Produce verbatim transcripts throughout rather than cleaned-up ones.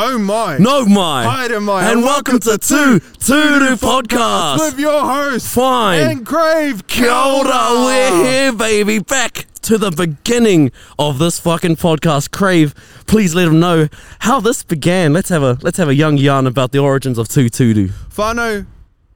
Oh my. No my. Hi to my. And, and welcome, welcome to two Tūru Podcast. With your host. Fine. And Grave. Kia ora. We're here, baby. Back to the beginning of this fucking podcast. Crave, please let him know how this began. Let's have a let's have a young yarn about the origins of two Tūru. Whānau,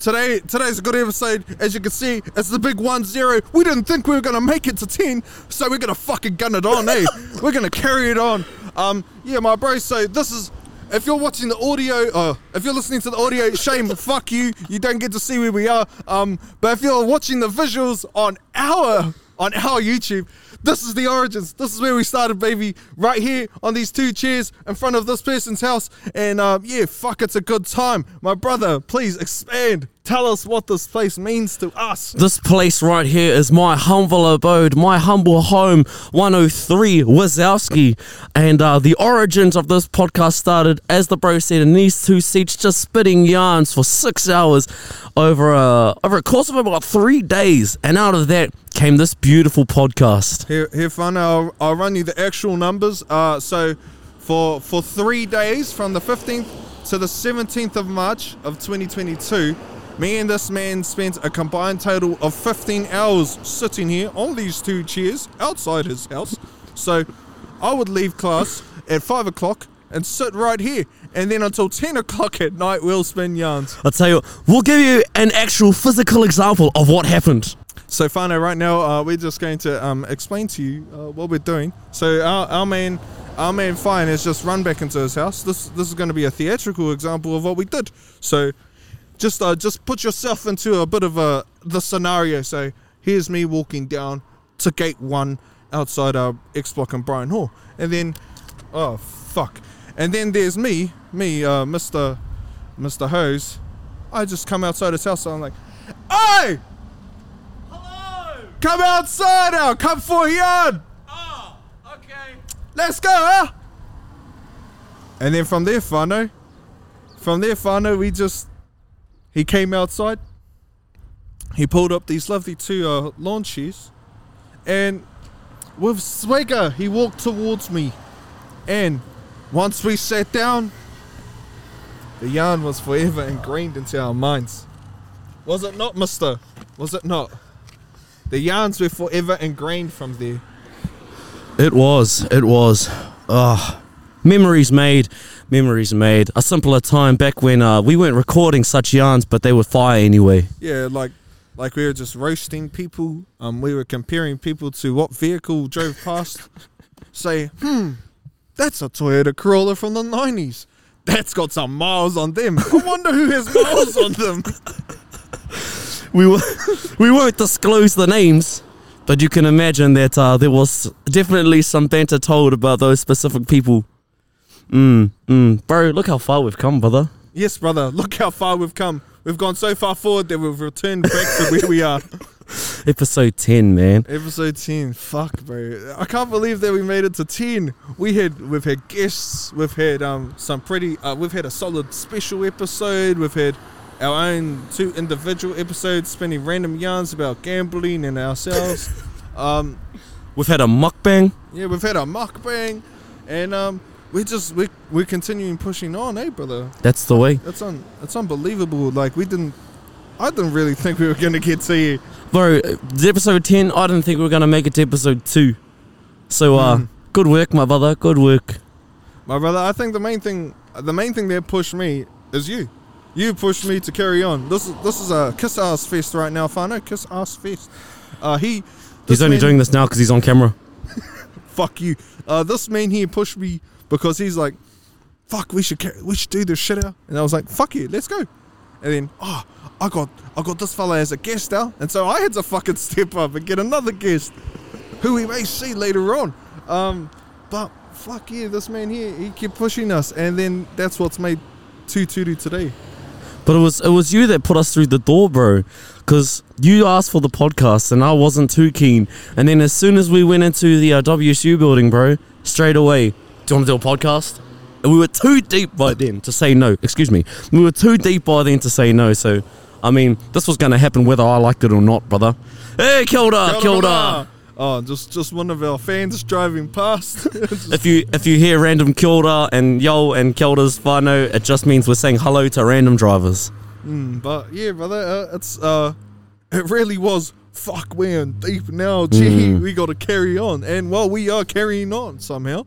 today today's a good episode. As you can see, it's the big one zero. We didn't think we were gonna make it to ten, so we're gonna fucking gun it on, eh? We're gonna carry it on. Um, yeah, my bro. So this is. If you're watching the audio, uh, if you're listening to the audio, shame, fuck you. You don't get to see where we are. Um, but if you're watching the visuals on our on our YouTube, this is the origins. This is where we started, baby. Right here on these two chairs in front of this person's house. And um, yeah, fuck, it's a good time. My brother, please expand. Tell us what this place means to us. This place right here is my humble abode, my humble home, one oh three Wazowski. And uh, the origins of this podcast started, as the bro said, in these two seats just spitting yarns for six hours over a, over a course of about three days. And out of that came this beautiful podcast. Here, here Fana, I'll, I'll run you the actual numbers. Uh, so for for three days, from the fifteenth to the seventeenth of March of twenty twenty-two, me and this man spent a combined total of fifteen hours sitting here on these two chairs outside his house. So I would leave class at five o'clock and sit right here. And then until ten o'clock at night, we'll spin yarns. I'll tell you what, we'll give you an actual physical example of what happened. So, Fano, right now, uh, we're just going to um, explain to you uh, what we're doing. So, our, our man, our man Fine has just run back into his house. This this is going to be a theatrical example of what we did. So, just uh, just put yourself into a bit of a the scenario. So, here's me walking down to gate one outside our X Block and Bryan Hall. And then, oh, fuck. And then there's me, me, uh, Mister Mister Hose. I just come outside his house and I'm like, hey! Hello! Come outside now! Come for a yard! Oh, okay. Let's go, huh? And then from there, Fano, from there, Fano, we just, he came outside. He pulled up these lovely two uh, lawn chairs. And with swagger, he walked towards me. And once we sat down, the yarn was forever ingrained into our minds. Was it not, mister? Was it not? The yarns were forever ingrained from there. It was, it was. Ah. Oh. Memories made, memories made. A simpler time back when uh, we weren't recording such yarns, but they were fire anyway. Yeah, like like we were just roasting people. Um, we were comparing people to what vehicle drove past. Say, hmm. That's a Toyota Corolla from the nineties. That's got some miles on them. I wonder who has miles on them. We, were, we won't disclose the names, but you can imagine that uh, there was definitely some banter told about those specific people. Mm, mm. Bro, look how far we've come, brother. Yes, brother. Look how far we've come. We've gone so far forward that we've returned back to where we are. Episode ten, man. Episode ten. Fuck, bro. I can't believe that we made it to ten. We had, we've had guests. We've had um some pretty. Uh, we've had a solid special episode. We've had our own two individual episodes, spinning random yarns about gambling and ourselves. um, we've had a mukbang. Yeah, we've had a mukbang, and um, we just we we're continuing pushing on, eh, brother? That's the way. That's un. That's unbelievable. Like we didn't. I didn't really think we were going to get to you. Bro, episode ten, I didn't think we were going to make it to episode two. So, uh, mm. good work, my brother. Good work. My brother, I think the main thing the main thing that pushed me is you. You pushed me to carry on. This is this is a kiss-ass fest right now, Fano. Kiss-ass fest. Uh, he, he's only man, doing this now because he's on camera. Fuck you. Uh, this man here pushed me because he's like, fuck, we should, carry, we should do this shit out. And I was like, fuck you, let's go. And then, oh, I got I got this fella as a guest now. And so I had to fucking step up and get another guest, who we may see later on. Um, but, fuck yeah, this man here, he kept pushing us. And then that's what's made two Tūru today. But it was it was you that put us through the door, bro. Because you asked for the podcast, and I wasn't too keen. And then as soon as we went into the uh, W S U building, bro, straight away, do you want to do a podcast? And we were too deep by then to say no. Excuse me. We were too deep by then to say no. So, I mean, this was going to happen whether I liked it or not, brother. Hey, kia ora, kia ora. Oh, just just one of our fans driving past. if you if you hear random kia ora and yo and kia ora's whānau, it just means we're saying hello to random drivers. Mm, but yeah, brother, uh, it's uh, it really was. Fuck, we're in deep now. Gee, mm. we got to carry on, and well, we are carrying on somehow.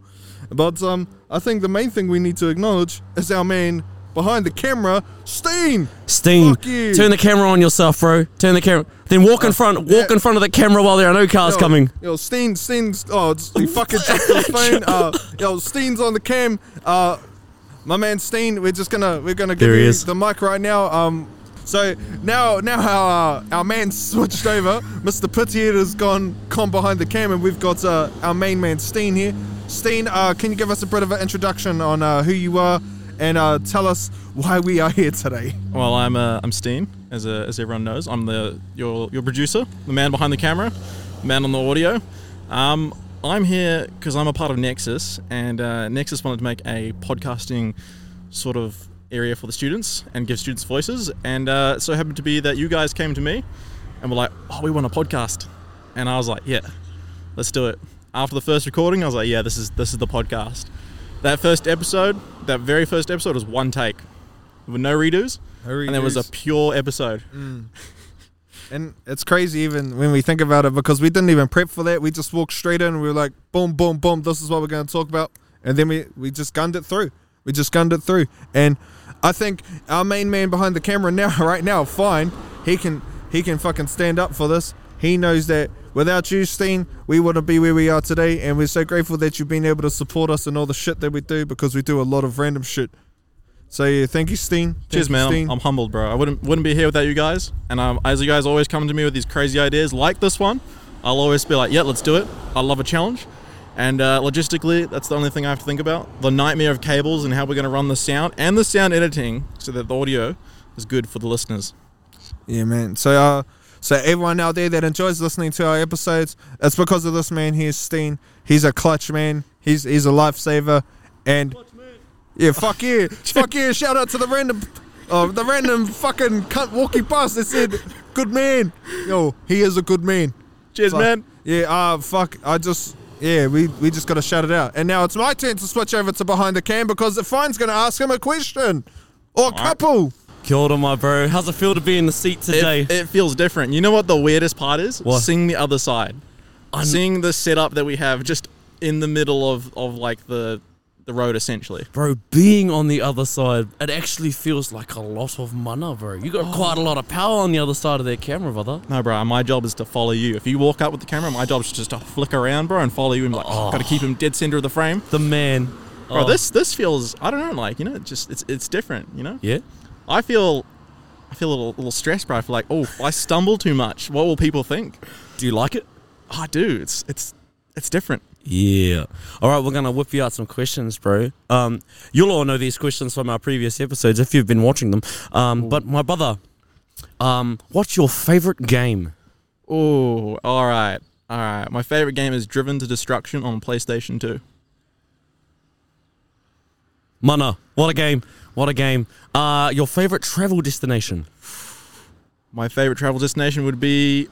But um, I think the main thing we need to acknowledge is our man behind the camera, Steen. Steen, turn the camera on yourself, bro. Turn the camera. Then walk in front. Walk yeah. in front of the camera while there are no cars yo, coming. Yo, Steen, Steen's. Oh, it's, he fucking dropped his phone. Uh, yo, Steen's on the cam. Uh, my man Steen. We're just gonna we're gonna give you the mic right now. Um. So now now our, uh, our man switched over. Mister Pitihira's gone gone behind the cam, and we've got uh, our main man Steen here. Steen, uh, can you give us a bit of an introduction on uh, who you are and uh, tell us why we are here today? Well, I'm uh, I'm Steen, as uh, as everyone knows. I'm the your your producer, the man behind the camera, the man on the audio. Um, I'm here because I'm a part of Nexus, and uh, Nexus wanted to make a podcasting sort of area for the students and give students voices, and uh, so happened to be that you guys came to me and were like, oh, we want a podcast, and I was like, yeah, let's do it. After the first recording, I was like, yeah, this is this is the podcast. That first episode, that very first episode was one take. There were no redos, no redos. And it was a pure episode. Mm. And it's crazy even when we think about it, because we didn't even prep for that. We just walked straight in and we were like, boom, boom, boom, this is what we're going to talk about. And then we, we just gunned it through. We just gunned it through. And I think our main man behind the camera now, right now, fine, he can he can fucking stand up for this. He knows that without you, Steen, we wouldn't be where we are today, and we're so grateful that you've been able to support us in all the shit that we do, because we do a lot of random shit. So yeah, thank you, Steen. Cheers, man. Steen. I'm, I'm humbled, bro. I wouldn't wouldn't be here without you guys. And um, as you guys always come to me with these crazy ideas like this one, I'll always be like, yeah, let's do it. I love a challenge. And uh, logistically, that's the only thing I have to think about. The nightmare of cables and how we're going to run the sound and the sound editing so that the audio is good for the listeners. Yeah, man. So uh, so everyone out there that enjoys listening to our episodes, it's because of this man here, Steen. He's a clutch man. He's he's a lifesaver. And clutch, yeah, fuck yeah. Fuck yeah. Shout out to the random uh, the random fucking cunt walkie past that said, good man. Yo, he is a good man. Cheers, so, man. Yeah, uh, fuck. I just... Yeah, we, we just got to shout it out. And now it's my turn to switch over to behind the cam because the fine's going to ask him a question. Or a couple. Right. Kia ora, my bro. How's it feel to be in the seat today? It, it feels different. You know what the weirdest part is? What? Seeing the other side. I'm Seeing the setup that we have just in the middle of, of like the the road, essentially. Bro, being on the other side, it actually feels like a lot of mana, bro. You got oh. quite a lot of power on the other side of that camera, brother. No, bro, my job is to follow you. If you walk up with the camera, my job is just to flick around, bro, and follow you and be like, oh. gotta keep him dead center of the frame. The man. Bro, oh. this this feels, I don't know, like, you know, just it's it's different, you know? Yeah. I feel I feel a little, little stressed, bro. I feel like, oh, I stumble too much. What will people think? Do you like it? Oh, I do. It's it's it's different. Yeah. All right, we're going to whip you out some questions, bro. Um, you'll all know these questions from our previous episodes if you've been watching them. Um, but my brother, um, what's your favorite game? Oh, all right. All right. My favorite game is Driven to Destruction on PlayStation two. Mana, what a game. What a game. Uh, your favorite travel destination? My favorite travel destination would be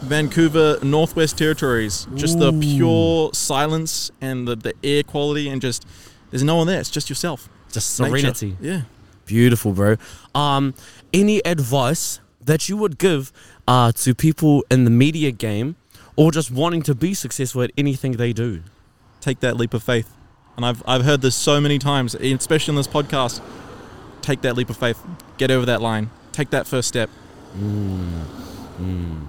Vancouver Northwest Territories. Just Ooh. the pure silence and the, the air quality, and just there's no one there. It's just yourself. Just serenity. Nature. Yeah, beautiful, bro. Um, any advice that you would give uh, to people in the media game, or just wanting to be successful at anything they do? Take that leap of faith. And I've I've heard this so many times, especially on this podcast. Take that leap of faith. Get over that line. Take that first step. Mm. Mm.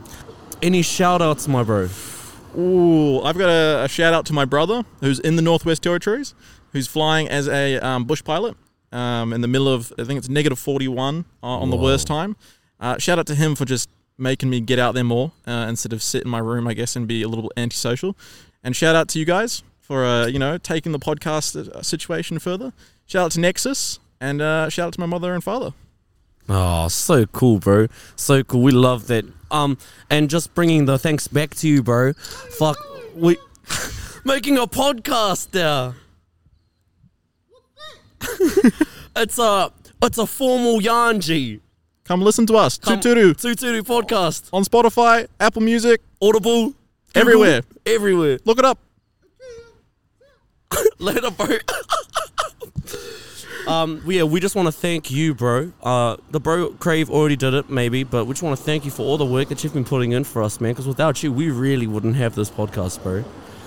Any shout-outs, my bro? Ooh, I've got a, a shout-out to my brother, who's in the Northwest Territories, who's flying as a um, bush pilot um, in the middle of, I think it's negative forty-one uh, on Whoa. the worst time. Uh, shout-out to him for just making me get out there more uh, instead of sit in my room, I guess, and be a little antisocial. And shout-out to you guys for, uh, you know, taking the podcast situation further. Shout-out to Nexus, and uh, shout-out to my mother and father. Oh, so cool, bro. So cool. We love that. Um, and just bringing the thanks back to you, bro. Fuck, we making a podcast there. it's a it's a formal yanji. Come listen to us. two Tūru. two Tūru podcast on Spotify, Apple Music, Audible. Everywhere. Everywhere. Look it up. Later, bro. Um, yeah, we just want to thank you, bro. Uh, the bro Crave already did it, maybe, but we just want to thank you for all the work that you've been putting in for us, man, because without you, we really wouldn't have this podcast, bro.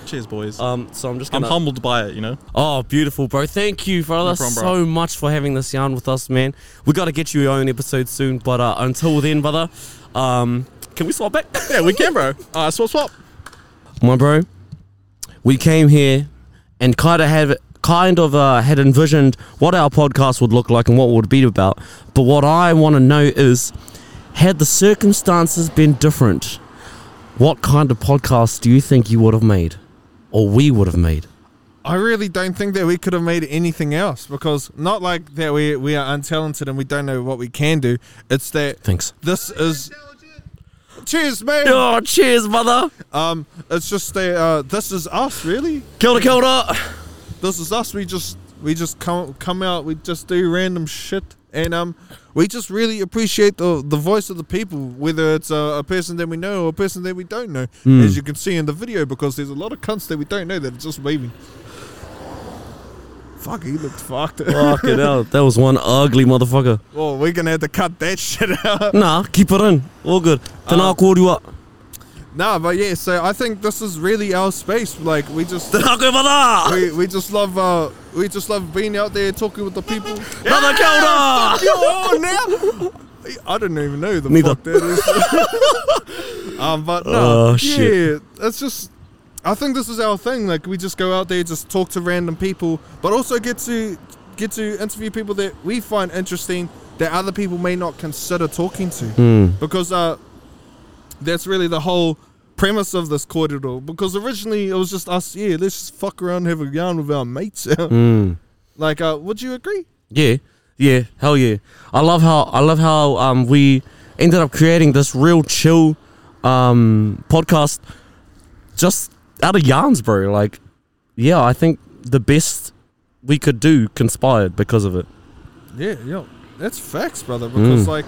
Cheers, boys. Um, so I'm just gonna... I'm humbled by it, you know? Oh, beautiful, bro. Thank you, brother, no problem, bro. So much for having this yarn with us, man. We got to get you your own episode soon, but uh, until then, brother, um, can we swap back? Yeah, we can, bro. Uh, swap, swap. My bro, we came here and kind of have... kind of uh, had envisioned what our podcast would look like and what it would be about. But what I want to know is, had the circumstances been different, what kind of podcast do you think you would have made, or we would have made? I really don't think that we could have made anything else, because not like that we we are untalented and we don't know what we can do. It's that Thanks. This is... Cheers, man. Oh, cheers, mother. Um, It's just that uh, this is us, really. Kia ora, kia ora. This is us. We just we just come come out. We just do random shit, and um, we just really appreciate the the voice of the people, whether it's a, a person that we know or a person that we don't know, mm. as you can see in the video, because there's a lot of cunts that we don't know that are just waving. Fuck, he looked fucked. Fuck it out. That was one ugly motherfucker. Oh, we're gonna have to cut that shit out. Nah, keep it in. All good. Then I'll call you up. Nah, but yeah, so I think this is really our space. Like, we just we, we just love uh, we just love being out there talking with the people. Another yeah, now. I didn't even know the Neither. Fuck that is. um, but no, oh, shit. Yeah, it's just, I think this is our thing. Like, we just go out there, just talk to random people, but also get to get to interview people that we find interesting that other people may not consider talking to, mm. because uh. That's really the whole premise of this corridor, because originally it was just us. Yeah, let's just fuck around and have a yarn with our mates. mm. Like, uh, would you agree? Yeah, yeah, hell yeah. I love how I love how um we ended up creating this real chill um podcast just out of yarns, bro. Like, yeah, I think the best we could do conspired because of it. Yeah, yo, that's facts, brother. Because mm. like,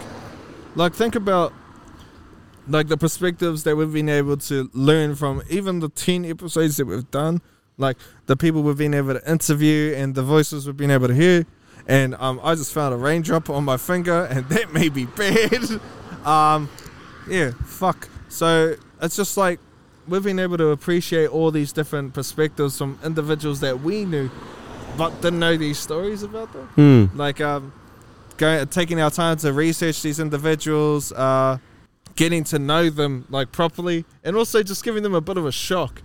like think about. Like, the perspectives that we've been able to learn from, even the ten episodes that we've done, like the people we've been able to interview and the voices we've been able to hear. And um, I just found a raindrop on my finger, and that may be bad. um, yeah, fuck. So it's just like we've been able to appreciate all these different perspectives from individuals that we knew, but didn't know these stories about them. Mm. Like um, going taking our time to research these individuals. Uh, Getting to know them, like, properly, and also just giving them a bit of a shock,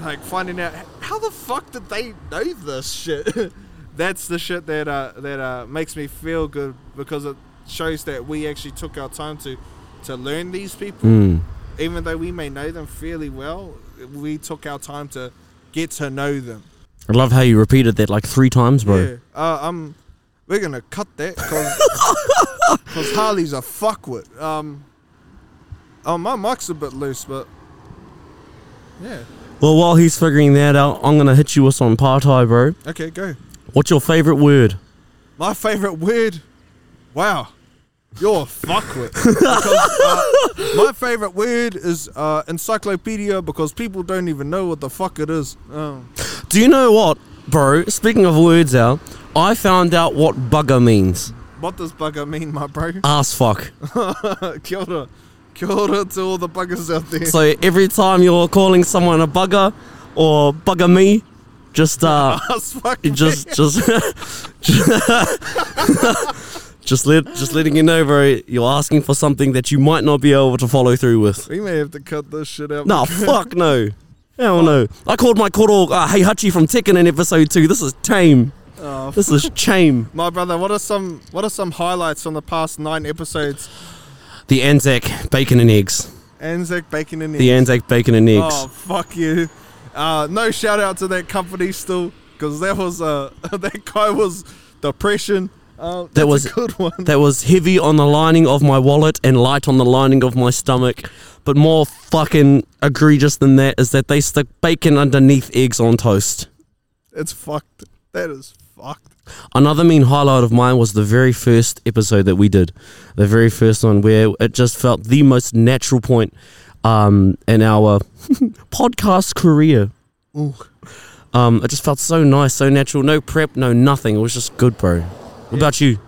like finding out how the fuck did they know this shit. That's the shit that uh, that uh, makes me feel good, because it shows that we actually took our time to to learn these people, mm. even though we may know them fairly well. We took our time to get to know them. I love how you repeated that like three times, bro. Yeah, uh, um, we're gonna cut that because Harley's a fuckwit. Um. Oh, my mic's a bit loose, but yeah. Well, while he's figuring that out, I'm going to hit you with some partai, bro. Okay, go. What's your favourite word? My favourite word? Wow. You're a fuckwit. Because, uh, my favourite word is uh, encyclopedia, because people don't even know what the fuck it is. Oh. Do you know what, bro? Speaking of words out, I found out what bugger means. What does bugger mean, my bro? Ass fuck. Kia ora. Kia ora to all the buggers out there. So every time you're calling someone a bugger or bugger me, just uh, just just just let just letting you know, bro. You're asking for something that you might not be able to follow through with. We may have to cut this shit out. No, fuck no, hell no. I called my koro uh, Heihachi from Tekken in episode two. This is tame. Oh, this is shame. My brother, what are some what are some highlights from the past nine episodes? The Anzac bacon and eggs. Anzac bacon and eggs. The Anzac bacon and eggs. Oh, fuck you. Uh, no shout out to that company still, because that was uh, that guy was depression. Uh, that's that was a good one. That was heavy on the lining of my wallet and light on the lining of my stomach. But more fucking egregious than that is that they stick bacon underneath eggs on toast. It's fucked. That is fucked. Another mean highlight of mine was the very first episode that we did. The very first one, where it just felt the most natural point um, in our podcast career. Ooh. Um, it just felt so nice, so natural. No prep, no nothing. It was just good, bro. What yeah. about you?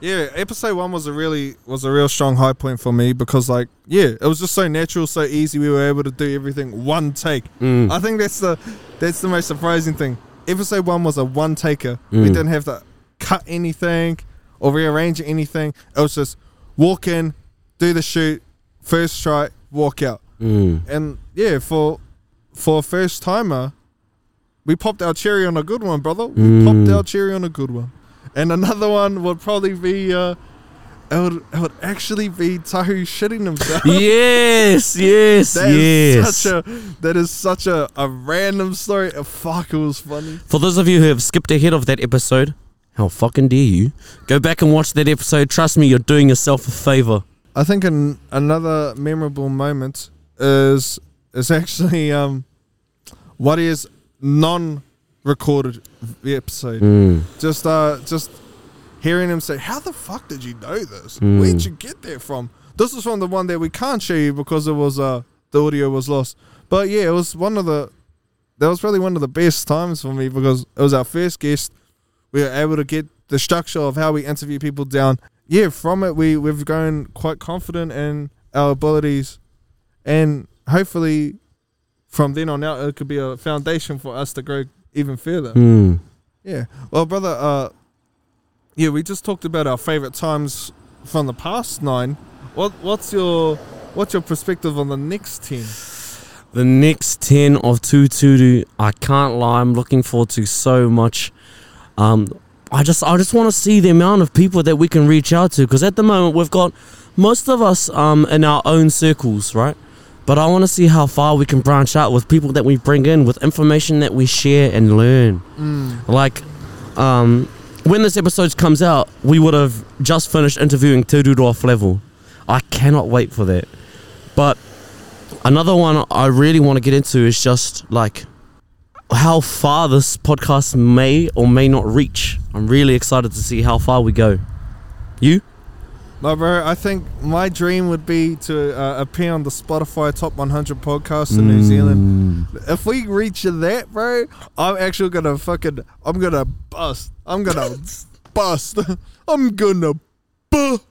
Yeah, episode one was a really was a real strong high point for me because, like, yeah, it was just so natural, so easy. We were able to do everything one take. Mm. I think that's the that's the most surprising thing. Episode one was a one taker. Mm. We didn't have to cut anything or rearrange anything. It was just walk in, do the shoot, first try, walk out. Mm. And yeah, for for a first timer, we popped our cherry on a good one, brother. We mm. popped our cherry on a good one. And another one would probably be, uh, it would, it would actually be Tahu shitting himself. Yes, yes, that yes. Is such a, that is such a, a random story. Fuck, it was funny. For those of you who have skipped ahead of that episode, how fucking dare you? Go back and watch that episode. Trust me, you're doing yourself a favour. I think an, another memorable moment is is actually um, what is non- recorded the episode. Mm. Just uh just hearing him say, how the fuck did you know this? Mm. Where'd you get that from? This is from the one that we can't show you because it was uh the audio was lost. But yeah, it was one of the that was probably one of the best times for me because it was our first guest. We were able to get the structure of how we interview people down. Yeah, from it we, we've grown quite confident in our abilities, and hopefully from then on out it could be a foundation for us to grow even further. Mm. Yeah. Well, brother, uh, yeah, we just talked about our favourite times from the past nine. What What's your What's your perspective on the next ten? The next ten of two Tūru, I can't lie, I'm looking forward to so much. Um, I just I just want to see the amount of people that we can reach out to, because at the moment we've got most of us um in our own circles, right? But I want to see how far we can branch out with people that we bring in, with information that we share and learn. Mm. Like, um, when this episode comes out, we would have just finished interviewing Te Ruru off level. I cannot wait for that. But another one I really want to get into is just, like, how far this podcast may or may not reach. I'm really excited to see how far we go. You? No, bro, I think my dream would be to uh, appear on the Spotify Top one hundred podcast in mm. New Zealand. If we reach that, bro, I'm actually going to fucking, I'm going to bust. I'm going to bust. I'm going to bust.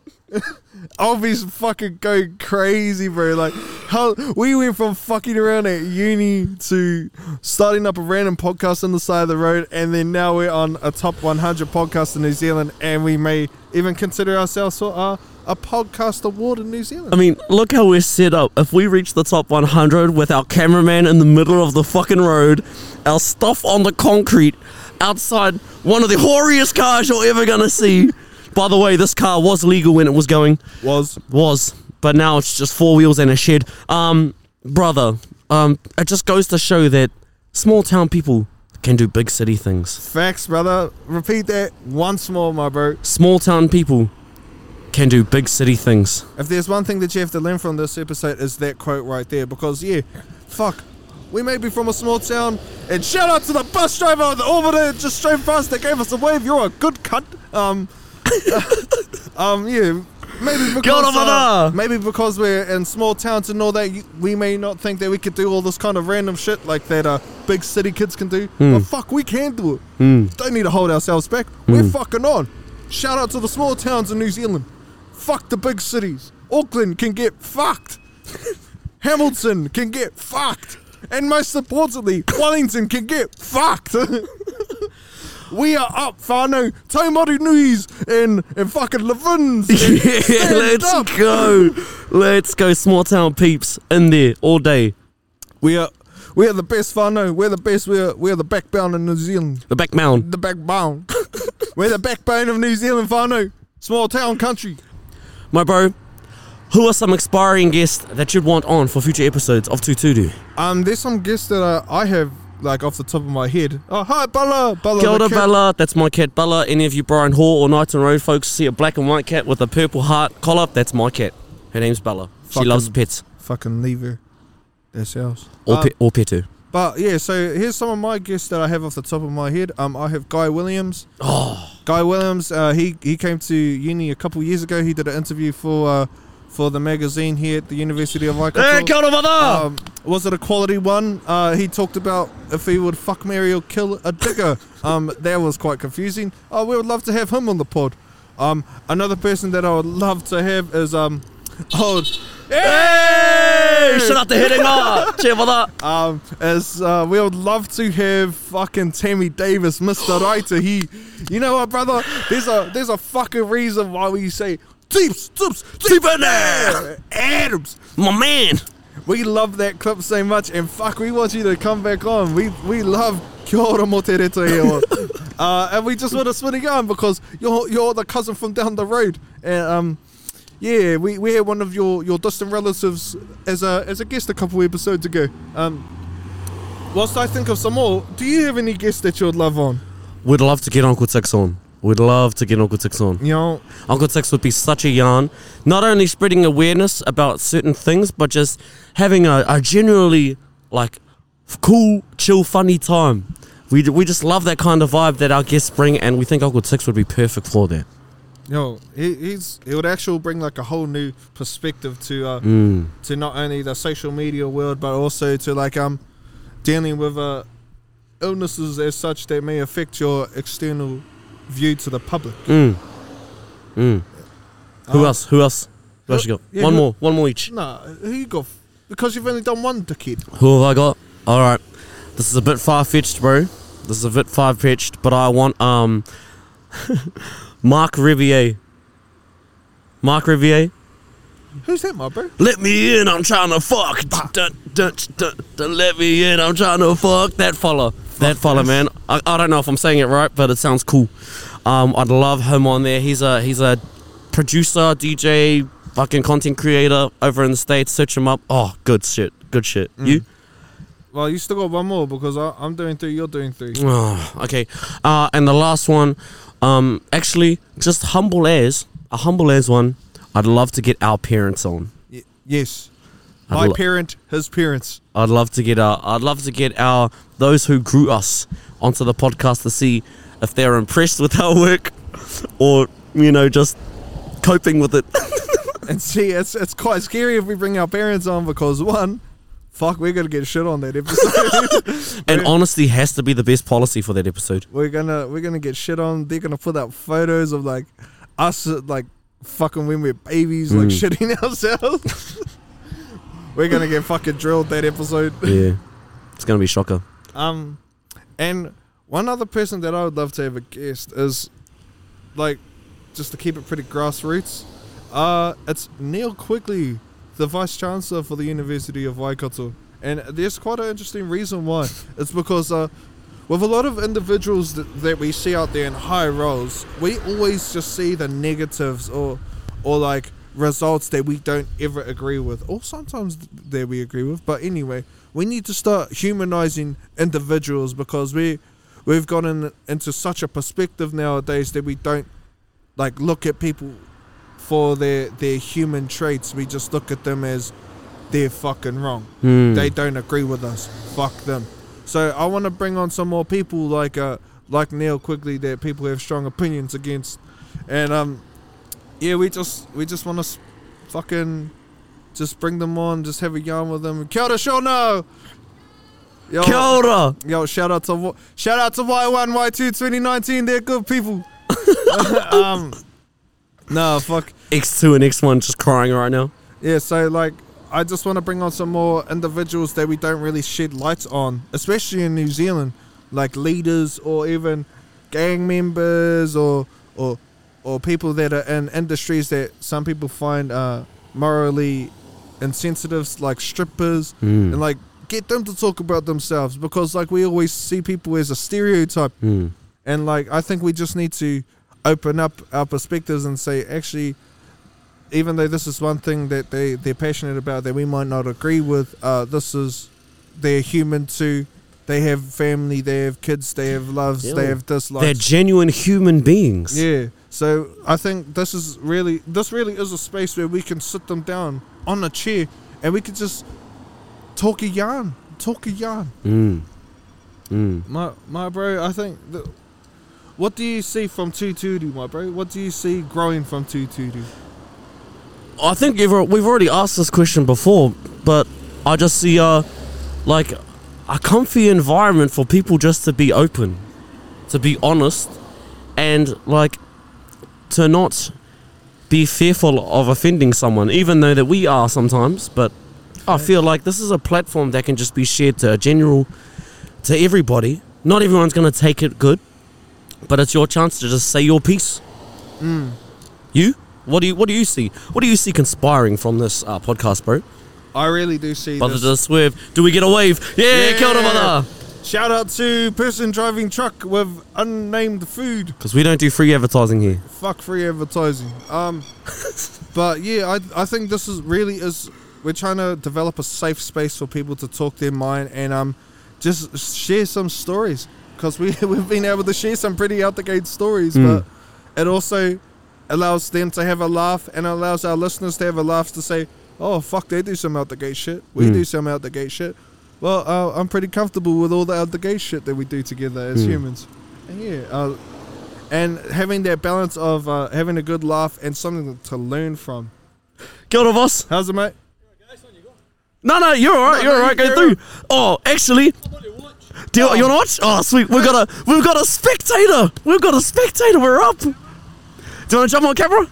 I'll be fucking going crazy, bro. Like, how we went from fucking around at uni to starting up a random podcast on the side of the road, and then now we're on a top one hundred podcast in New Zealand, and we may even consider ourselves for a, a podcast award in New Zealand. I mean, look how we're set up. If we reach the top one hundred with our cameraman in the middle of the fucking road, our stuff on the concrete outside one of the hoariest cars you're ever gonna see. By the way, this car was legal when it was going. Was. Was. But now it's just four wheels and a shed. Um, brother, um, it just goes to show that small town people can do big city things. Facts, brother. Repeat that once more, my bro. Small town people can do big city things. If there's one thing that you have to learn from this episode, is that quote right there. Because, yeah, fuck. We may be from a small town, and shout out to the bus driver on the Orbiter that just drove past that gave us a wave. You're a good cunt. Um... um, yeah, maybe because uh, maybe because we're in small towns and all that, we may not think that we could do all this kind of random shit like that uh, big city kids can do. Mm. But fuck, we can do it. Mm. Don't need to hold ourselves back. Mm. We're fucking on. Shout out to the small towns in New Zealand. Fuck the big cities. Auckland can get fucked. Hamilton can get fucked. And most importantly, Wellington can get fucked. We are up, whānau, Taumaru Nui's and, and fucking Levins. And yeah, let's up. go. Let's go, small town peeps, in there all day. We are we are the best whānau. We're the best. We're we're the backbone of New Zealand. The backbone. The backbone. We're the backbone of New Zealand whānau. Small town country. My bro, who are some aspiring guests that you'd want on for future episodes of two Tūru? Um, there's some guests that uh, I have, like, off the top of my head. Oh, hi, Bella. Bella, Kia ora, Bella. That's my cat, Bella. Any of you Bryan Hall or Knighton Road folks see a black and white cat with a purple heart collar? That's my cat. Her name's Bella. Fucking, she loves pets. Fucking leave her. That's ours. Or, um, pe- or Petu. But, yeah, so here's some of my guests that I have off the top of my head. Um, I have Guy Williams. Oh. Guy Williams, uh, he, he came to uni a couple years ago. He did an interview for... Uh, for the magazine here at the University of Waikato. Hey, kia ora wada! Um, was it a quality one? Uh, he talked about if he would fuck, marry or kill a digger. um, that was quite confusing. Oh, we would love to have him on the pod. Um, another person that I would love to have is um, oh, hey! Shut up the heading up. Cheer for that. Um, as uh, we would love to have fucking Tammy Davis, Mister Writer. He, you know what, brother? There's a there's a fucking reason why we say. Tips, tips, tips in there! Adams! My man! We love that clip so much, and fuck, we want you to come back on. We we love Kia ora mo te reto e o. uh, and we just want to spin it on because you're you're the cousin from down the road. And um, yeah, we, we had one of your, your distant relatives as a as a guest a couple episodes ago. Um, whilst I think of some more, do you have any guests that you would love on? We'd love to get Uncle Tix on. We'd love to get Uncle Tix on. You know, Uncle Tix would be such a yarn. Not only spreading awareness about certain things, but just having a, a generally like cool, chill, funny time. We we just love that kind of vibe that our guests bring, and we think Uncle Tix would be perfect for that. You know, he, he's it would actually bring like a whole new perspective to uh, mm. to not only the social media world, but also to like um dealing with uh, illnesses as such that may affect your external view to the public. Mm. Mm. Who um, else? Who else? Who else you got? Yeah, one who, more. One more each. Nah, who you got? Because you've only done one, dickhead. Who have I got? All right. This is a bit far-fetched, bro. This is a bit far-fetched, but I want um Mark Revier. Mark Revier. Who's that, my bro? Let me in, I'm trying to fuck. Don't, don't, don't, don't let me in, I'm trying to fuck that fella. That fella, man. I, I don't know if I'm saying it right, but it sounds cool. Um, I'd love him on there. He's a he's a producer, D J, fucking content creator over in the States. Search him up. Oh, good shit. Good shit. Mm. You? Well, you still got one more because I, I'm doing three. You're doing three. Oh, okay. Uh, and the last one, um, actually, just humble as a humble as one. I'd love to get our parents on. Y- yes. My lo- parent, his parents. I'd love to get our. I'd love to get our those who grew us onto the podcast to see if they're impressed with our work, or you know, just coping with it. And see, it's it's quite scary if we bring our parents on because one, fuck, we're gonna get shit on that episode. And honesty has to be the best policy for that episode. We're gonna we're gonna get shit on. They're gonna put out photos of like us like fucking when we're babies, mm. like shitting ourselves. We're gonna get fucking drilled that episode. Yeah, it's gonna be a shocker. Um, and one other person that I would love to have a guest is, like, just to keep it pretty grassroots. Uh, it's Neil Quigley, the Vice Chancellor for the University of Waikato, and there's quite an interesting reason why. It's because uh, with a lot of individuals that, that we see out there in high roles, we always just see the negatives or, or like. results that we don't ever agree with, or sometimes that we agree with. But anyway, we need to start humanizing individuals because we we've gotten into such a perspective nowadays that we don't like look at people for their their human traits. We just look at them as they're fucking wrong. Mm. They don't agree with us. Fuck them. So I want to bring on some more people like uh like Neil Quigley that people have strong opinions against, and um. Yeah, we just we just want to fucking just bring them on, just have a yarn with them. Kia ora, Shono! Yo, Kia ora! Yo, shout out to shout out to Y one Y two twenty nineteen. They're good people. um, no fuck. X two and X one just crying right now. Yeah, so like I just want to bring on some more individuals that we don't really shed light on, especially in New Zealand, like leaders or even gang members or or. or people that are in industries that some people find uh, morally insensitive, like strippers, mm. and like get them to talk about themselves because like we always see people as a stereotype, mm. and like I think we just need to open up our perspectives and say actually, even though this is one thing that they they're passionate about that we might not agree with, uh, this is they're human too. They have family, they have kids, they have loves, Ew. they have dislikes. They're genuine human beings. Yeah. So I think this is really, this really is a space where we can sit them down on a chair and we can just talk a yarn, talk a yarn. Mm. Mm. My my bro, I think. That, what do you see from two Tūru, my bro? What do you see growing from two Tūru? I think you've, we've already asked this question before, but I just see uh, like a comfy environment for people just to be open, to be honest, and like to not be fearful of offending someone, even though that we are sometimes. But I feel like this is a platform that can just be shared to a general, to everybody. Not everyone's going to take it good, but it's your chance to just say your piece. Mm. You? What do you What do you see? What do you see conspiring from this uh, podcast, bro? I really do see Brother this. Brother to swerve. Do we get a wave? Yeah, yeah. Kia ora, brother. Shout out to person driving truck with unnamed food. Because we don't do free advertising here. Fuck free advertising. Um, But yeah, I I think this is really is... We're trying to develop a safe space for people to talk their mind and um, just share some stories. Because we, we've been able to share some pretty out-the-gate stories. Mm. But it also allows them to have a laugh and allows our listeners to have a laugh to say, oh, fuck, they do some out-the-gate shit. We mm. do some out-the-gate shit. Well, uh, I'm pretty comfortable with all the out-the-gate shit that we do together as mm. humans. And yeah, uh, and having that balance of uh, having a good laugh and something to learn from. Kia ora, boss. How's it, mate? No, no, you're all right. No, you're no, all right. Go through. Oh, actually, do you, oh. you want to watch? Oh, sweet. We've got a we've got a spectator. We've got a spectator. We're up. Do you want to jump on camera?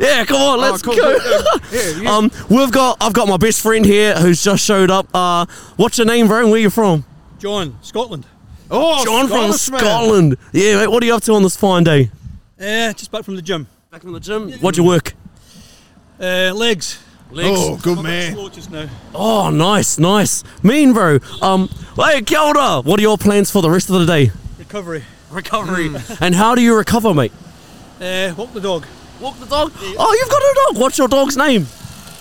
Yeah, come on, let's oh, cool, go. Cool. Yeah, yeah. Um, we've got, I've got my best friend here who's just showed up. Uh, what's your name, bro? Where you from? John, Scotland. Oh, John Scottish, from Scotland. Man. Yeah, mate. What are you up to on this fine day? Uh, just back from the gym. Back from the gym. Yeah, what'd you work? Uh, legs. Legs. Oh, good I'm man. Slow just now. Oh, nice, nice. Mean, bro. Um, hey, kia ora. What are your plans for the rest of the day? Recovery. Recovery. Mm. And how do you recover, mate? Uh, walk the dog. Walk the dog. Oh, you've got a dog. What's your dog's name?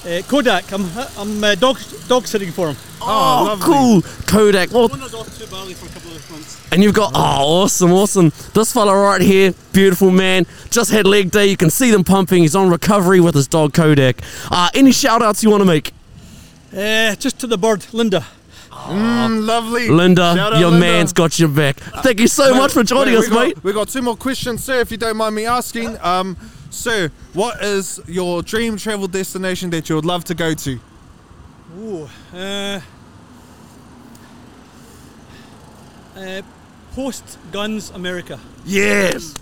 Uh, Kodak. I'm I'm uh, dog dog sitting for him. Oh, oh cool. Kodak. Well, one was off to Bali for a couple of months. And you've got oh, awesome, awesome. This fella right here, beautiful man. Just had leg day. You can see them pumping. He's on recovery with his dog Kodak. Uh, any shout outs you want to make? Uh, just to the bird, Linda. Mm, lovely. Linda, shout your Linda. Man's got your back. Thank you so uh, much for joining wait, us, we got, mate. We've got two more questions, sir, if you don't mind me asking. Um, sir, what is your dream travel destination that you would love to go to? Ooh, uh, uh, Post Guns America. Yes.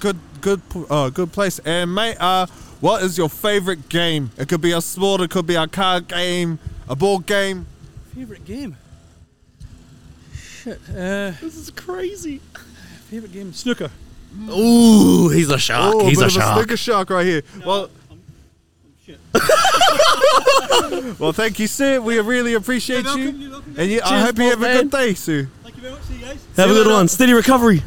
Good, good, uh, good place. And mate, uh, what is your favorite game? It could be a sport, it could be a card game, a board game. Favorite game? Shit. Uh, this is crazy. Favorite game? Snooker. Ooh, he's a shark. Ooh, he's a, a shark. A snooker shark right here. No. Well. Well, thank you, sir. We really appreciate welcome, you. Welcome, and you, cheers, I hope you have man. a good day, sir. Thank you very much. See you guys. Have See a good one. Steady recovery.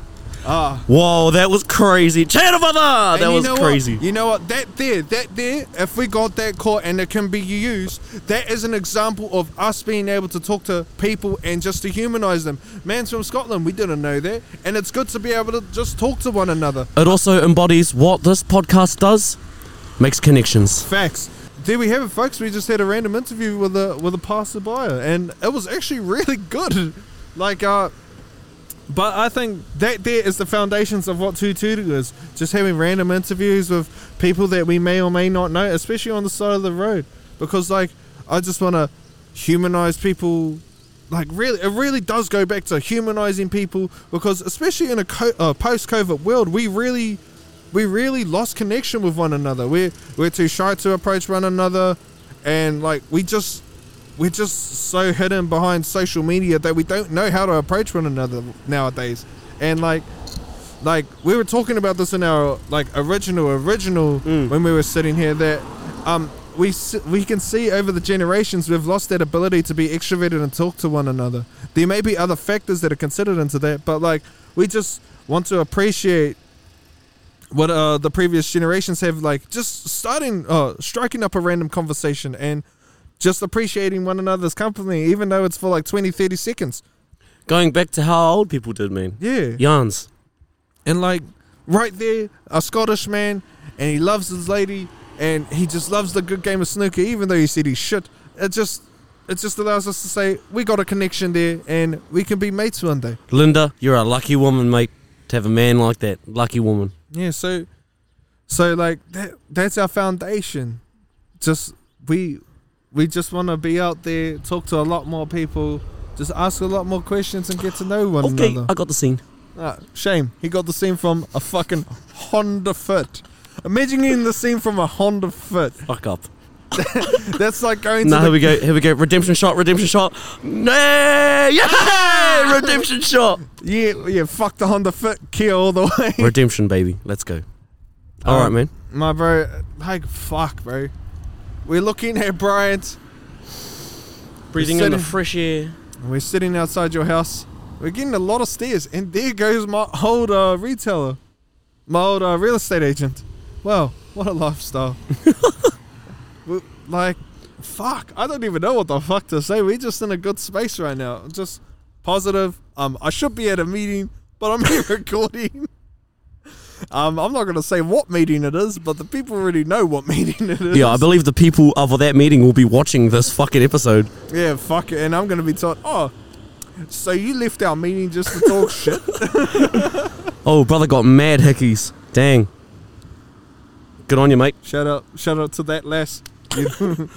Ah. Whoa, that was crazy. Channel brother, that was crazy. What? You know what? That there, that there, if we got that caught and it can be used, that is an example of us being able to talk to people and just to humanize them. Man's from Scotland, we didn't know that. And it's good to be able to just talk to one another. It also embodies what this podcast does. Makes connections. Facts. There we have it, folks. We just had a random interview with a with a passerby, and it was actually really good. Like, uh, but I think that there is the foundations of what two Tūru is. Just having random interviews with people that we may or may not know, especially on the side of the road. Because, like, I just want to humanize people. Like, really, it really does go back to humanizing people. Because, especially in a co- uh, post-COVID world, we really. We really lost connection with one another. We're, we're too shy to approach one another. And like, we just, we're just so hidden behind social media that we don't know how to approach one another nowadays. And like, like we were talking about this in our like original, original, mm. when we were sitting here that, um, we, we can see over the generations, we've lost that ability to be extroverted and talk to one another. There may be other factors that are considered into that, but like, we just want to appreciate what uh, the previous generations have, like just starting, uh, striking up a random conversation and just appreciating one another's company, even though it's for like twenty, thirty seconds. Going back to how old people did, man. Yeah. Yarns. And like right there, a Scottish man, and he loves his lady, and he just loves the good game of snooker, even though he said he shit. It just, it just allows us to say, we got a connection there, and we can be mates one day. Linda, you're a lucky woman, mate, to have a man like that. Lucky woman. Yeah, so, so like that—that's our foundation. just we we just want to be out there, talk to a lot more people, just ask a lot more questions and get to know one okay, another. Okay, I got the scene. Ah, shame. He got the scene from a fucking Honda Fit. Imagine getting the scene from a Honda Fit. Fuck up. That's like going nah, to... No, here we go. Here we go. Redemption shot, redemption shot. Nay! Yeah! Redemption shot. Yeah, yeah. Fuck the Honda Fit. Kia all the way. Redemption, baby. Let's go. All um, right, man. My bro... Like, fuck, bro. We're looking at Bryant. Breathing in the fresh air. We're sitting outside your house. We're getting a lot of stares, and there goes my old uh, retailer, my old uh, real estate agent. Wow, what a lifestyle. Like, fuck, I don't even know what the fuck to say. We're just in a good space right now. Just positive. Um, I should be at a meeting, but I'm here recording. Um, I'm not going to say what meeting it is, but the people already know what meeting it is. Yeah, I believe the people of that meeting will be watching this fucking episode. Yeah, fuck it, and I'm going to be taught, oh... So you left our meeting just to talk shit. Oh, brother got mad hickeys. Dang. Good on you, mate. Shout out, shout out to that lass. um,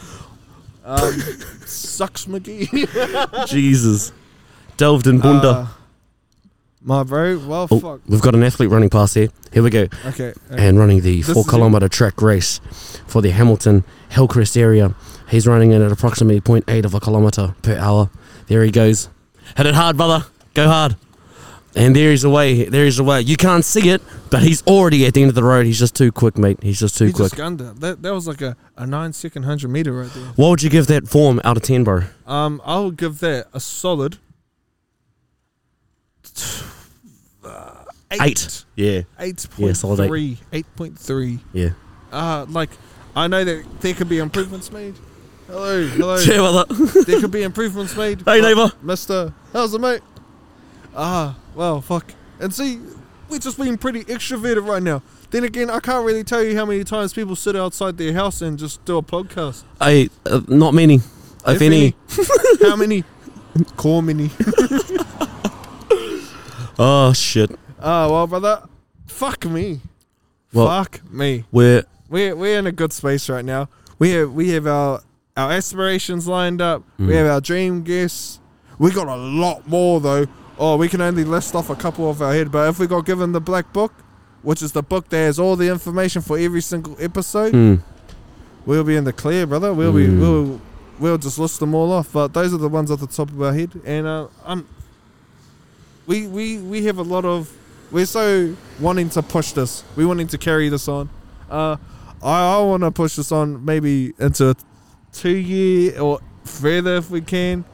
Sucks, McGee. Jesus. Delved in bunda. Uh, my bro, well, oh, fuck. We've got an athlete running past here. Here we go. Okay. okay. And running the this four kilometre track race for the Hamilton Hillcrest area. He's running in at approximately zero point eight of a kilometre per hour. There he goes. Hit it hard, brother. Go hard. And there he's away. There he's away. You can't see it, but he's already at the end of the road. He's just too quick, mate. He's just too he quick. Just gunned it. That, that was like a, a nine-second one hundred meter right there. What would you give that form out of ten, bro? Um, I would give that a solid... Uh, eight. eight. Yeah. eight point three. Yeah, solid eight. eight point three. Yeah. Uh, like, I know that there could be improvements made. Hello, hello. Cheer, brother. There could be improvements made. Hey, neighbour. Mister, how's it, mate? Ah, well, fuck. And see, we're just being pretty extroverted right now. Then again, I can't really tell you how many times people sit outside their house and just do a podcast. Hey, uh, not many. If, if any. any. How many? Call many. Oh, shit. Ah, well, brother, fuck me. Well, fuck me. We're, we're, we're in a good space right now. We have, we have our... Our aspirations lined up. Mm. We have our dream guests. We got a lot more, though. Oh, we can only list off a couple off our head. But if we got given the black book, which is the book that has all the information for every single episode, mm. we'll be in the clear, brother. We'll mm. be we'll we'll just list them all off. But those are the ones at the top of our head. And uh, um, we we we have a lot of. We're so wanting to push this. We're wanting to carry this on. Uh, I I want to push this on maybe into. two year or further if we can.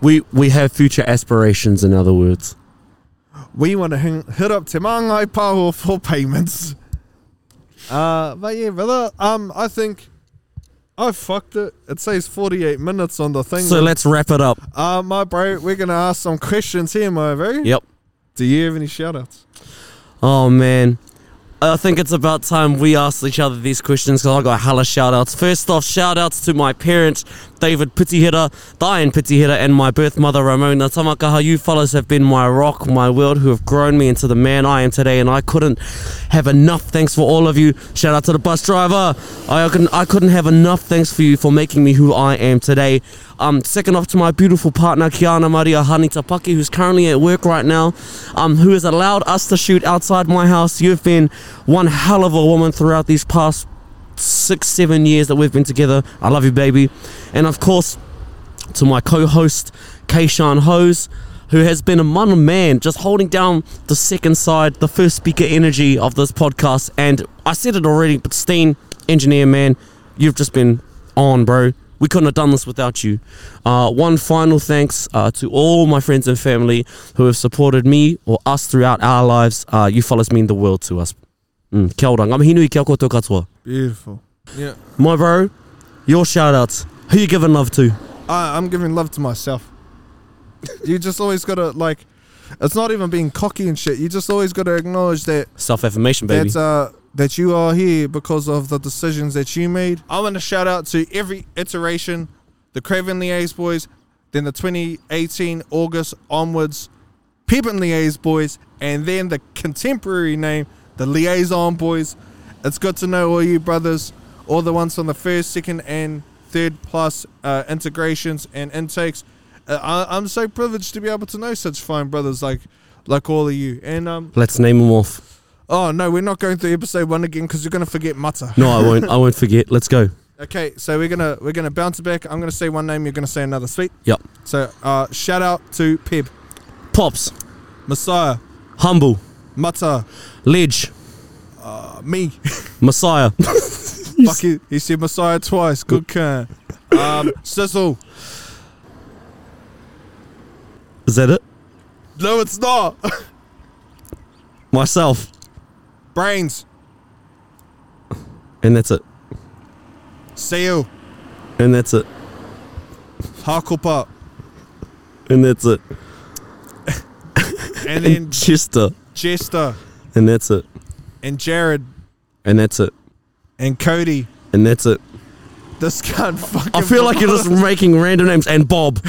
We we have future aspirations, in other words. We want to hang, hit up Te Māngai Pāho for payments. Uh, but yeah, brother, um, I think I fucked it. It says forty-eight minutes on the thing. So let's wrap it up. Uh, my bro, we're going to ask some questions here, my bro. Yep. Do you have any shout-outs? Oh, man. I think it's about time we asked each other these questions because I got hella shout-outs. First off, shout-outs to my parents, David Pitihira, Dayan Pitihira, and my birth mother, Ramona Tamakaha. You fellas have been my rock, my world, who have grown me into the man I am today, and I couldn't have enough thanks for all of you. Shout-out to the bus driver. I couldn't, I couldn't have enough thanks for you for making me who I am today. Um, second off to my beautiful partner, Kiana Maria Tapaki, who's currently at work right now, um, who has allowed us to shoot outside my house. You've been one hell of a woman throughout these past six, seven years that we've been together. I love you, baby. And of course, to my co-host, Keshawn Hose, who has been a man, man, just holding down the second side, the first speaker energy of this podcast. And I said it already, but Steen, engineer, man, you've just been on, bro. We couldn't have done this without you. Uh, one final thanks uh, to all my friends and family who have supported me or us throughout our lives. Uh, you fellas mean the world to us. Mm. Kia ora. Ngā mihi nui kia koutou katoa. Beautiful. Yeah. My bro, your shout outs. Who you giving love to? I, I'm giving love to myself. You just always got to, like, it's not even being cocky and shit. You just always got to acknowledge that. Self-affirmation, baby. That's, uh, that you are here because of the decisions that you made. I want to shout out to every iteration, the Craven Liaise boys, then the twenty eighteen August onwards, Pepin Liaise boys, and then the contemporary name, the Liaison boys. It's good to know all you brothers, all the ones on the first, second, and third plus uh, integrations and intakes. Uh, I, I'm so privileged to be able to know such fine brothers like like all of you. And um, let's name them off. Oh no, we're not going through episode one again because you're going to forget Mata. No, I won't. I won't forget. Let's go. Okay, so we're gonna we're gonna bounce back. I'm gonna say one name. You're gonna say another. Sweet. Yep. So uh, shout out to Peb, Pops, Messiah, Humble, Mata, Ledge, uh, me, Messiah. Fuck you. He said Messiah twice. Good can. Um, Sizzle. Is that it? No, it's not. Myself. Brains. And that's it. Seal. And that's it. Hakupa. And that's it. And then and Chester. Chester. And that's it. And Jared. And that's it. And Cody. And that's it. This can't fucking I feel like you're just making random names. And Bob.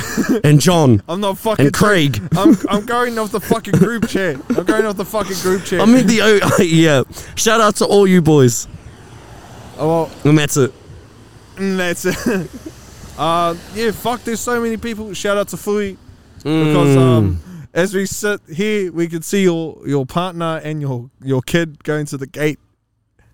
And John. I'm not fucking. And Craig. T- I'm I'm going off the fucking group chat. I'm going off the fucking group chat. I mean the oh, yeah. Shout out to all you boys. Oh, well, and that's it. And that's it. uh, yeah, fuck. There's so many people. Shout out to Fui mm. because um, as we sit here, we can see your your partner and your your kid going to the gate.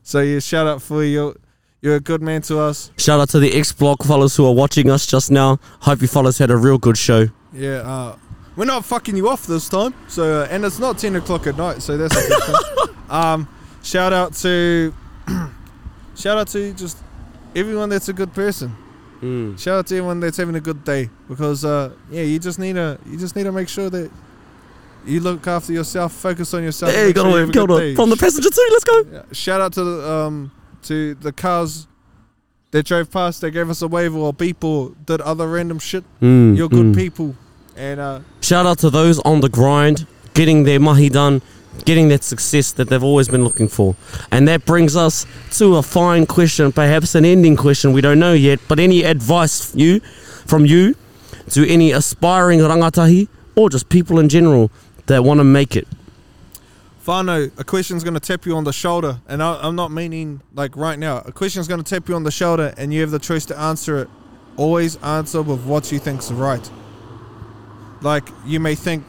So yeah, shout out Fui. You're You're a good man to us. Shout out to the X Block fellas who are watching us just now. Hope you fellas had a real good show. Yeah, uh, we're not fucking you off this time. So, uh, and it's not ten o'clock at night, so that's a good thing. Um, shout out to, shout out to just everyone that's a good person. Mm. Shout out to everyone that's having a good day because uh, yeah, you just need to you just need to make sure that you look after yourself, focus on yourself. Yeah, you got to go on from the passenger too. Let's go. Yeah, shout out to the. Um, To the cars that drove past, they gave us a wave or a beep or did other random shit. Mm, You're good mm. people. And uh, shout out to those on the grind, getting their mahi done, getting that success that they've always been looking for. And that brings us to a fine question, perhaps an ending question, we don't know yet, but any advice from you, from you to any aspiring rangatahi or just people in general that want to make it? Whānau, a question's going to tap you on the shoulder, and I, I'm not meaning like right now. A question's going to tap you on the shoulder, and you have the choice to answer it. Always answer with what you think's right. Like you may think,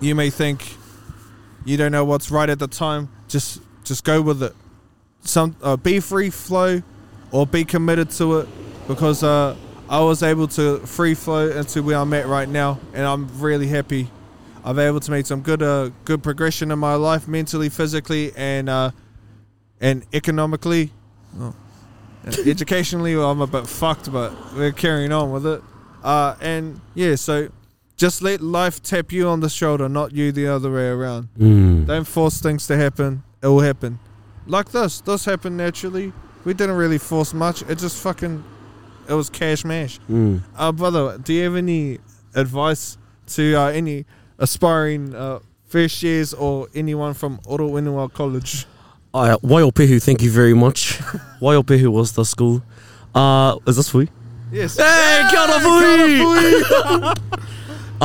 you may think, you don't know what's right at the time. Just, just go with it. Some uh, be free flow, or be committed to it, because uh, I was able to free flow into where I'm at right now, and I'm really happy. I've been able to make some good uh, good progression in my life, mentally, physically, and uh, and economically. Oh. Educationally, well, I'm a bit fucked, but we're carrying on with it. Uh, and yeah, so just let life tap you on the shoulder, not you the other way around. Mm. Don't force things to happen. It will happen. Like this. This happened naturally. We didn't really force much. It just fucking, it was cash mash. Mm. Uh, brother, do you have any advice to uh, any... aspiring uh, first years or anyone from Ōrauwhenua College? Uh, Waiopehu, thank you very much. Waiopehu was the school. Uh, is this Fui? Yes. Hey, kia ora Fui!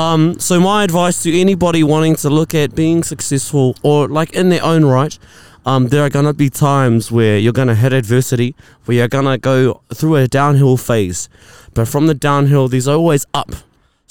Um, so my advice to anybody wanting to look at being successful or like in their own right, um, there are going to be times where you're going to hit adversity, where you're going to go through a downhill phase. But from the downhill, there's always up.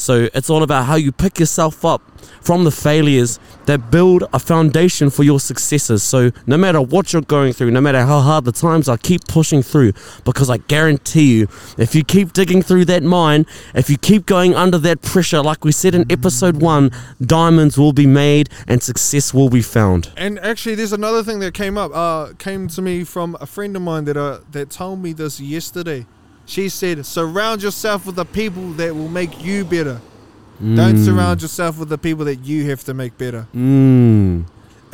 So it's all about how you pick yourself up from the failures that build a foundation for your successes. So no matter what you're going through, no matter how hard the times are, keep pushing through, because I guarantee you, if you keep digging through that mine, if you keep going under that pressure, like we said in episode one, diamonds will be made and success will be found. And actually, there's another thing that came up, uh, came to me from a friend of mine that uh, that told me this yesterday. She said, surround yourself with the people that will make you better. Mm. Don't surround yourself with the people that you have to make better. Mm.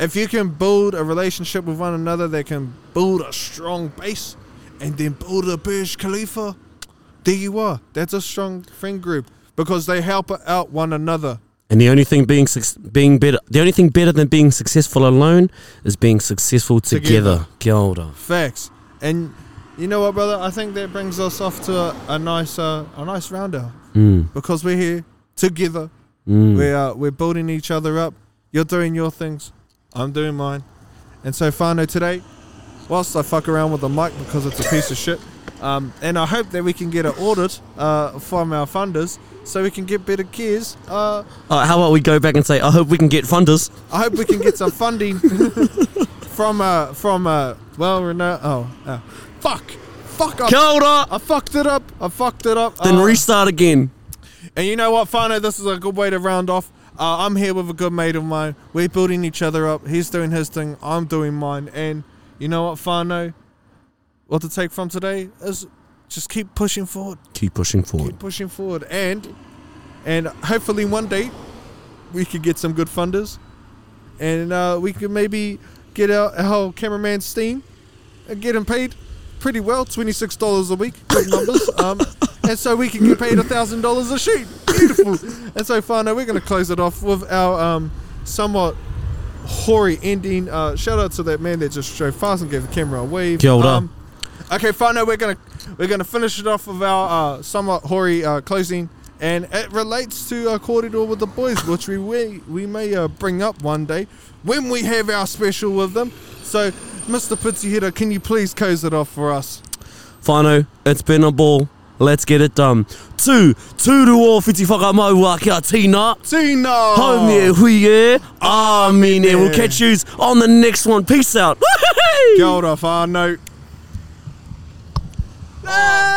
If you can build a relationship with one another that can build a strong base and then build a Burj Khalifa, there you are. That's a strong friend group because they help out one another. And the only thing being being better, the only thing better than being successful alone is being successful together. together. Kia ora. Facts. And... you know what, brother? I think that brings us off to a, a nice, uh, a nice rounder mm. because we're here together. Mm. We're uh, we're building each other up. You're doing your things, I'm doing mine, and so whānau today, whilst I fuck around with the mic because it's a piece of shit. Um, and I hope that we can get an audit uh, from our funders so we can get better gears. Uh, uh, how about we go back and say, I hope we can get funders. I hope we can get some funding from, uh, from uh, well, no, oh, uh, fuck, fuck up. Kia ora. I fucked it up, I fucked it up. Then uh, restart again. And you know what, whānau, this is a good way to round off. Uh, I'm here with a good mate of mine. We're building each other up. He's doing his thing, I'm doing mine. And you know what, whānau? What to take from today is just keep pushing forward. Keep pushing forward. Keep pushing forward. And and hopefully one day we could get some good funders. And uh, we could maybe get our, our cameraman Steen and get him paid pretty well, twenty-six dollars a week, good numbers. Um, and so we can get paid one thousand dollars a shoot. Beautiful. And so, whānau, we're going to close it off with our um, somewhat hoary ending. Uh, shout out to that man that just drove fast and gave the camera a wave. Kia ora. Um, Okay, whānau, we're gonna we're gonna finish it off with our uh, somewhat hoary uh, closing, and it relates to uh, Kōrero with the Boys, which we we, we may uh, bring up one day when we have our special with them. So, Mister Pitihira, can you please close it off for us? Whānau, it's been a ball. Let's get it done. Two, tūru o whiti whakamaua kia tīna. Tīna. Haumie hui e. Amine. We'll catch you on the next one. Peace out. Kia ora, whānau. No!